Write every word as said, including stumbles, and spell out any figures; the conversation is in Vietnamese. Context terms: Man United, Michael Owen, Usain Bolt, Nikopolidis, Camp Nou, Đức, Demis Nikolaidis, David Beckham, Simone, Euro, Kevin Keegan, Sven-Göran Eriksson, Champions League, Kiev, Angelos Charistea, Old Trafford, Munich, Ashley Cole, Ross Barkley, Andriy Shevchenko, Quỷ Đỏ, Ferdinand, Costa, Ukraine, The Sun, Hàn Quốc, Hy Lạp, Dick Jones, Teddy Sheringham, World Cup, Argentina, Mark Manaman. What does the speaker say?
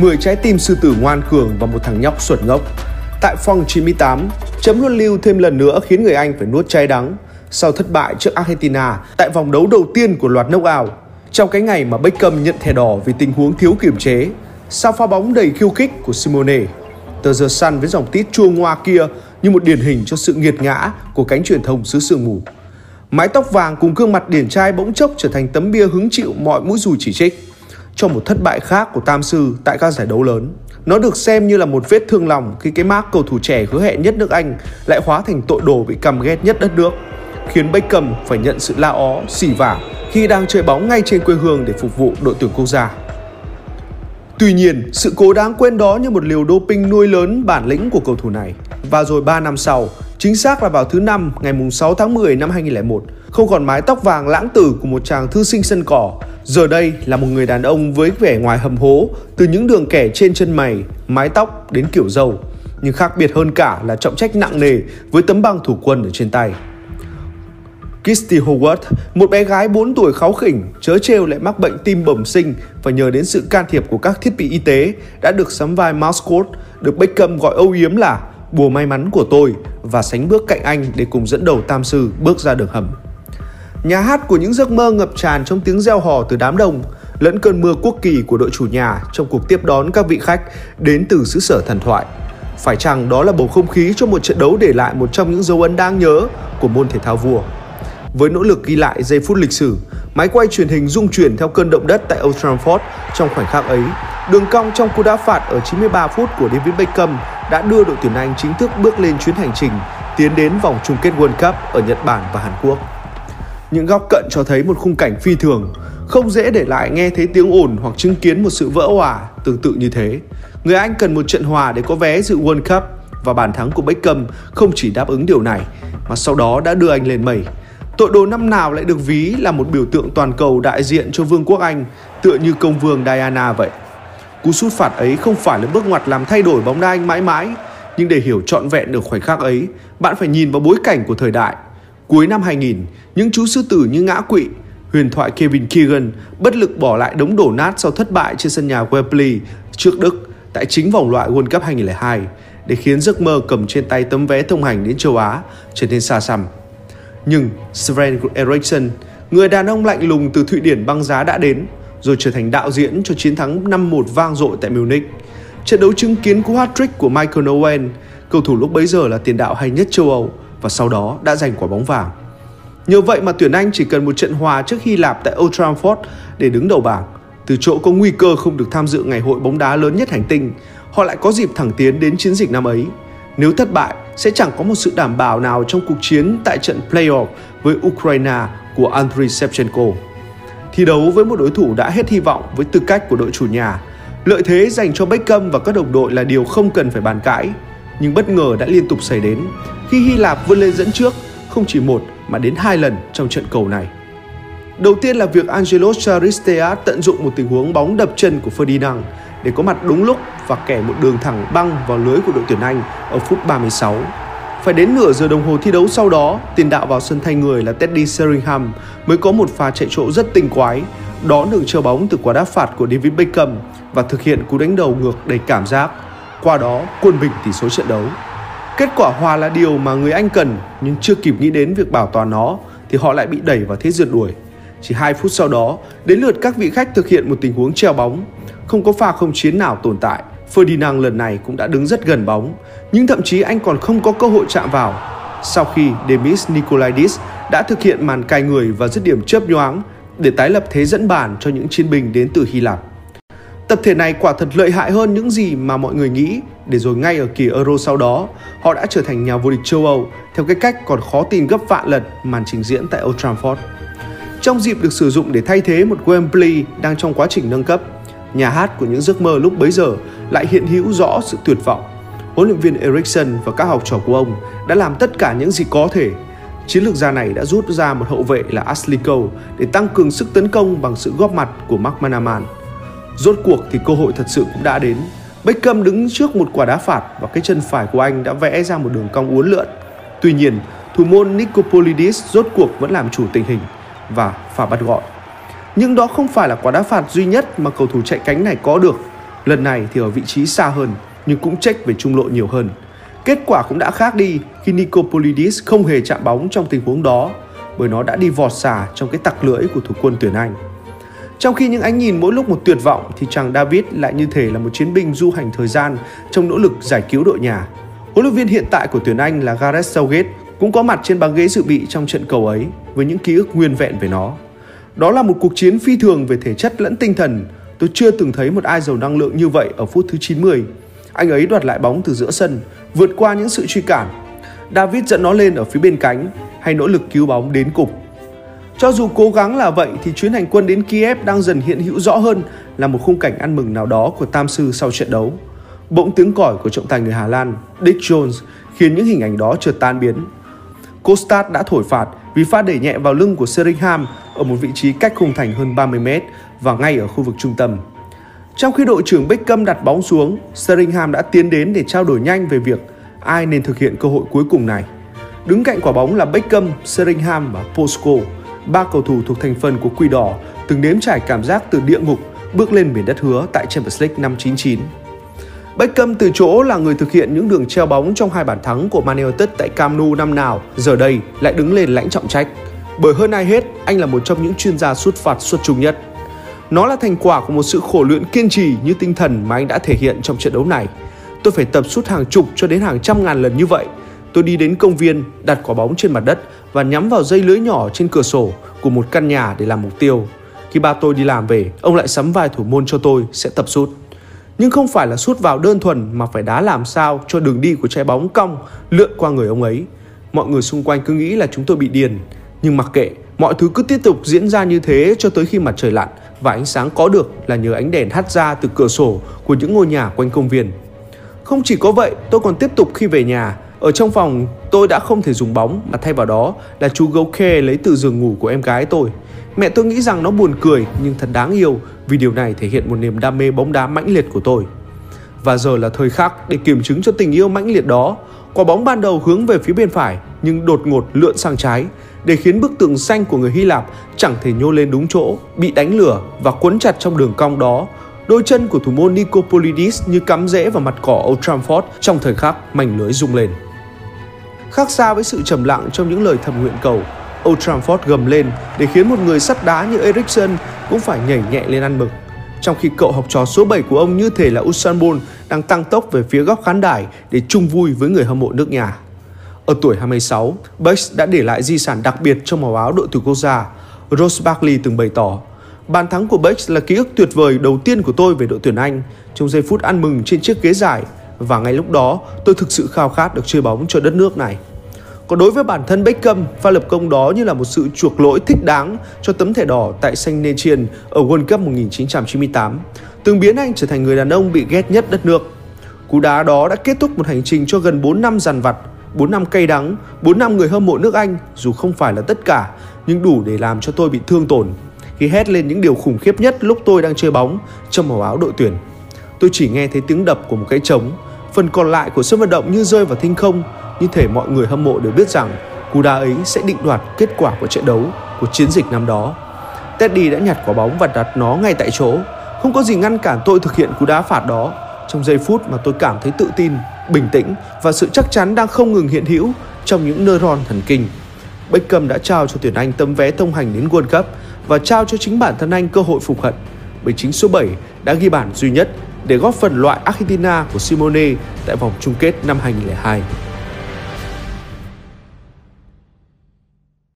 mười trái tim sư tử ngoan cường và một thằng nhóc xuẩn ngốc. Tại vòng chín mươi tám, chấm luân lưu thêm lần nữa khiến người Anh phải nuốt trái đắng sau thất bại trước Argentina tại vòng đấu đầu tiên của loạt knock-out. Trong cái ngày mà Beckham nhận thẻ đỏ vì tình huống thiếu kiểm chế sau pha bóng đầy khiêu khích của Simone, tờ The Sun với dòng tít chua ngoa kia như một điển hình cho sự nghiệt ngã của cánh truyền thông xứ sương mù. Mái tóc vàng cùng gương mặt điển trai bỗng chốc trở thành tấm bia hứng chịu mọi mũi dùi chỉ trích cho một thất bại khác của Tam Sư tại các giải đấu lớn. Nó được xem như là một vết thương lòng khi cái mác cầu thủ trẻ hứa hẹn nhất nước Anh lại hóa thành tội đồ bị căm ghét nhất đất nước, khiến Beckham phải nhận sự la ó, xỉ vả khi đang chơi bóng ngay trên quê hương để phục vụ đội tuyển quốc gia. Tuy nhiên, sự cố đáng quên đó như một liều doping nuôi lớn bản lĩnh của cầu thủ này. Và rồi ba năm sau, chính xác là vào thứ năm ngày sáu tháng mười năm hai nghìn không trăm lẻ một, không còn mái tóc vàng lãng tử của một chàng thư sinh sân cỏ, giờ đây là một người đàn ông với vẻ ngoài hầm hố, từ những đường kẻ trên chân mày, mái tóc đến kiểu râu. Nhưng khác biệt hơn cả là trọng trách nặng nề với tấm băng thủ quân ở trên tay. Kirsty Howard, một bé gái bốn tuổi kháu khỉnh, trớ trêu lại mắc bệnh tim bẩm sinh và nhờ đến sự can thiệp của các thiết bị y tế đã được sắm vai mascot, được Beckham gọi âu yếm là bùa may mắn của tôi, và sánh bước cạnh anh để cùng dẫn đầu Tam Sư bước ra đường hầm. Nhà hát của những giấc mơ ngập tràn trong tiếng reo hò từ đám đông, lẫn cơn mưa quốc kỳ của đội chủ nhà trong cuộc tiếp đón các vị khách đến từ xứ sở thần thoại. Phải chăng đó là bầu không khí cho một trận đấu để lại một trong những dấu ấn đáng nhớ của môn thể thao vua? Với nỗ lực ghi lại giây phút lịch sử, máy quay truyền hình rung chuyển theo cơn động đất tại Old Trafford trong khoảnh khắc ấy. Đường cong trong cú đá phạt ở chín mươi ba phút của David Beckham đã đưa đội tuyển Anh chính thức bước lên chuyến hành trình tiến đến vòng chung kết World Cup ở Nhật Bản và Hàn Quốc. Những góc cận cho thấy một khung cảnh phi thường, không dễ để lại nghe thấy tiếng ồn hoặc chứng kiến một sự vỡ òa tương tự như thế. Người Anh cần một trận hòa để có vé dự World Cup, và bàn thắng của Beckham không chỉ đáp ứng điều này mà sau đó đã đưa Anh lên mây. Tội đồ năm nào lại được ví là một biểu tượng toàn cầu đại diện cho Vương quốc Anh, tựa như công vương Diana vậy. Cú sút phạt ấy không phải là bước ngoặt làm thay đổi bóng đá Anh mãi mãi, nhưng để hiểu trọn vẹn được khoảnh khắc ấy, bạn phải nhìn vào bối cảnh của thời đại. Cuối năm hai nghìn, những chú sư tử như ngã quỵ, huyền thoại Kevin Keegan bất lực bỏ lại đống đổ nát sau thất bại trên sân nhà Wembley trước Đức tại chính vòng loại World Cup hai nghìn không trăm lẻ hai, để khiến giấc mơ cầm trên tay tấm vé thông hành đến châu Á trở nên xa xăm. Nhưng Sven-Göran Eriksson, người đàn ông lạnh lùng từ Thụy Điển băng giá đã đến, rồi trở thành đạo diễn cho chiến thắng năm một vang dội tại Munich. Trận đấu chứng kiến cú hat-trick của Michael Owen, cầu thủ lúc bấy giờ là tiền đạo hay nhất châu Âu, và sau đó đã giành quả bóng vàng. Nhờ vậy mà tuyển Anh chỉ cần một trận hòa trước Hy Lạp tại Old Trafford để đứng đầu bảng. Từ chỗ có nguy cơ không được tham dự ngày hội bóng đá lớn nhất hành tinh, họ lại có dịp thẳng tiến đến chiến dịch năm ấy. Nếu thất bại, sẽ chẳng có một sự đảm bảo nào trong cuộc chiến tại trận play-off với Ukraine của Andriy Shevchenko. Thi đấu với một đối thủ đã hết hy vọng với tư cách của đội chủ nhà, lợi thế dành cho Beckham và các đồng đội là điều không cần phải bàn cãi. Nhưng bất ngờ đã liên tục xảy đến khi Hy Lạp vươn lên dẫn trước không chỉ một mà đến hai lần trong trận cầu này. Đầu tiên là việc Angelos Charistea tận dụng một tình huống bóng đập chân của Ferdinand để có mặt đúng lúc và kẻ một đường thẳng băng vào lưới của đội tuyển Anh ở phút ba mươi sáu. Phải đến nửa giờ đồng hồ thi đấu sau đó, tiền đạo vào sân thay người là Teddy Sheringham mới có một pha chạy trộn rất tinh quái, đón được treo bóng từ quả đá phạt của David Beckham và thực hiện cú đánh đầu ngược đầy cảm giác, qua đó quân bình tỷ số trận đấu. Kết quả hòa là điều mà người Anh cần, nhưng chưa kịp nghĩ đến việc bảo toàn nó thì họ lại bị đẩy vào thế rượt đuổi. Chỉ hai phút sau đó, đến lượt các vị khách thực hiện một tình huống treo bóng. Không có pha không chiến nào tồn tại, Ferdinand lần này cũng đã đứng rất gần bóng, nhưng thậm chí anh còn không có cơ hội chạm vào, sau khi Demis Nikolaidis đã thực hiện màn cai người và dứt điểm chớp nhoáng để tái lập thế dẫn bàn cho những chiến binh đến từ Hy Lạp. Tập thể này quả thật lợi hại hơn những gì mà mọi người nghĩ, để rồi ngay ở kỳ Euro sau đó, họ đã trở thành nhà vô địch châu Âu theo cái cách còn khó tin gấp vạn lần màn trình diễn tại Old Trafford. Trong dịp được sử dụng để thay thế một Wembley đang trong quá trình nâng cấp, nhà hát của những giấc mơ lúc bấy giờ lại hiện hữu rõ sự tuyệt vọng. Huấn luyện viên Eriksson và các học trò của ông đã làm tất cả những gì có thể. Chiến lược gia này đã rút ra một hậu vệ là Ashley Cole để tăng cường sức tấn công bằng sự góp mặt của Mark Manaman. Rốt cuộc thì cơ hội thật sự cũng đã đến. Beckham đứng trước một quả đá phạt và cái chân phải của anh đã vẽ ra một đường cong uốn lượn. Tuy nhiên, thủ môn Nikopolidis rốt cuộc vẫn làm chủ tình hình và pha bắt gọi. Nhưng đó không phải là quả đá phạt duy nhất mà cầu thủ chạy cánh này có được. Lần này thì ở vị trí xa hơn nhưng cũng check về trung lộ nhiều hơn. Kết quả cũng đã khác đi khi Nikopolidis không hề chạm bóng trong tình huống đó bởi nó đã đi vọt xà trong cái tặc lưỡi của thủ quân tuyển Anh. Trong khi những ánh nhìn mỗi lúc một tuyệt vọng thì chàng David lại như thể là một chiến binh du hành thời gian trong nỗ lực giải cứu đội nhà. Huấn luyện viên hiện tại của tuyển Anh là Gareth Southgate cũng có mặt trên băng ghế dự bị trong trận cầu ấy với những ký ức nguyên vẹn về nó. Đó là một cuộc chiến phi thường về thể chất lẫn tinh thần. Tôi chưa từng thấy một ai giàu năng lượng như vậy ở phút thứ chín mươi. Anh ấy đoạt lại bóng từ giữa sân, vượt qua những sự truy cản. David dẫn nó lên ở phía bên cánh hay nỗ lực cứu bóng đến cục. Cho dù cố gắng là vậy thì chuyến hành quân đến Kiev đang dần hiện hữu rõ hơn là một khung cảnh ăn mừng nào đó của Tam Sư sau trận đấu. Bỗng tiếng còi của trọng tài người Hà Lan, Dick Jones, khiến những hình ảnh đó chợt tan biến. Costa đã thổi phạt vì pha đẩy nhẹ vào lưng của Sheringham ở một vị trí cách khung thành hơn ba mươi mét và ngay ở khu vực trung tâm. Trong khi đội trưởng Beckham đặt bóng xuống, Sheringham đã tiến đến để trao đổi nhanh về việc ai nên thực hiện cơ hội cuối cùng này. Đứng cạnh quả bóng là Beckham, Sheringham và Posco, ba cầu thủ thuộc thành phần của Quỷ Đỏ từng nếm trải cảm giác từ địa ngục bước lên miền đất hứa tại Champions League năm chín chín. Beckham từ chỗ là người thực hiện những đường treo bóng trong hai bàn thắng của Man United tại Camp Nou năm nào, giờ đây lại đứng lên lãnh trọng trách. Bởi hơn ai hết, anh là một trong những chuyên gia sút phạt xuất chúng nhất. Nó là thành quả của một sự khổ luyện kiên trì như tinh thần mà anh đã thể hiện trong trận đấu này. Tôi phải tập sút hàng chục cho đến hàng trăm ngàn lần như vậy. Tôi đi đến công viên, đặt quả bóng trên mặt đất và nhắm vào dây lưới nhỏ trên cửa sổ của một căn nhà để làm mục tiêu. Khi ba tôi đi làm về, ông lại sắm vai thủ môn cho tôi sẽ tập sút. Nhưng không phải là sút vào đơn thuần mà phải đá làm sao cho đường đi của trái bóng cong lượn qua người ông ấy. Mọi người xung quanh cứ nghĩ là chúng tôi bị điên. Nhưng mặc kệ, mọi thứ cứ tiếp tục diễn ra như thế cho tới khi mặt trời lặn và ánh sáng có được là nhờ ánh đèn hắt ra từ cửa sổ của những ngôi nhà quanh công viên. Không chỉ có vậy, tôi còn tiếp tục khi về nhà. Ở trong phòng, tôi đã không thể dùng bóng mà thay vào đó là chú gấu khê lấy từ giường ngủ của em gái tôi. Mẹ tôi nghĩ rằng nó buồn cười nhưng thật đáng yêu vì điều này thể hiện một niềm đam mê bóng đá mãnh liệt của tôi. Và giờ là thời khắc để kiểm chứng cho tình yêu mãnh liệt đó. Quả bóng ban đầu hướng về phía bên phải nhưng đột ngột lượn sang trái để khiến bức tường xanh của người Hy Lạp chẳng thể nhô lên đúng chỗ, bị đánh lửa và quấn chặt trong đường cong đó. Đôi chân của thủ môn Nikopolidis như cắm rễ vào mặt cỏ Old Trafford trong thời khắc mảnh lưới rung lên. Khác xa với sự trầm lặng trong những lời thầm nguyện cầu, Old Trafford gầm lên để khiến một người sắt đá như Eriksson cũng phải nhảy nhẹ lên ăn mừng. Trong khi cậu học trò số bảy của ông như thể là Usain Bolt đang tăng tốc về phía góc khán đài để chung vui với người hâm mộ nước nhà. Ở tuổi hai mươi sáu, Beckham đã để lại di sản đặc biệt trong màu áo đội tuyển quốc gia. Ross Barkley từng bày tỏ, bàn thắng của Beckham là ký ức tuyệt vời đầu tiên của tôi về đội tuyển Anh trong giây phút ăn mừng trên chiếc ghế giải. Và ngay lúc đó, tôi thực sự khao khát được chơi bóng cho đất nước này. Còn đối với bản thân Beckham, pha lập công đó như là một sự chuộc lỗi thích đáng cho tấm thẻ đỏ tại Saint Etienne ở World Cup một nghìn chín trăm chín mươi tám, từng biến anh trở thành người đàn ông bị ghét nhất đất nước. Cú đá đó đã kết thúc một hành trình cho gần bốn năm dằn vặt, bốn năm cay đắng, bốn năm người hâm mộ nước Anh, dù không phải là tất cả, nhưng đủ để làm cho tôi bị thương tổn, khi hét lên những điều khủng khiếp nhất lúc tôi đang chơi bóng trong màu áo đội tuyển. Tôi chỉ nghe thấy tiếng đập của một cái trống, phần còn lại của sân vận động như rơi vào thinh không, như thể mọi người hâm mộ đều biết rằng cú đá ấy sẽ định đoạt kết quả của trận đấu, của chiến dịch năm đó. Teddy đã nhặt quả bóng và đặt nó ngay tại chỗ, không có gì ngăn cản tôi thực hiện cú đá phạt đó. Trong giây phút mà tôi cảm thấy tự tin, bình tĩnh và sự chắc chắn đang không ngừng hiện hữu trong những neuron thần kinh. Beckham đã trao cho tuyển Anh tấm vé thông hành đến World Cup và trao cho chính bản thân anh cơ hội phục hận, bởi chính số bảy đã ghi bàn duy nhất để góp phần loại Argentina của Simone tại vòng chung kết năm hai nghìn không trăm lẻ hai.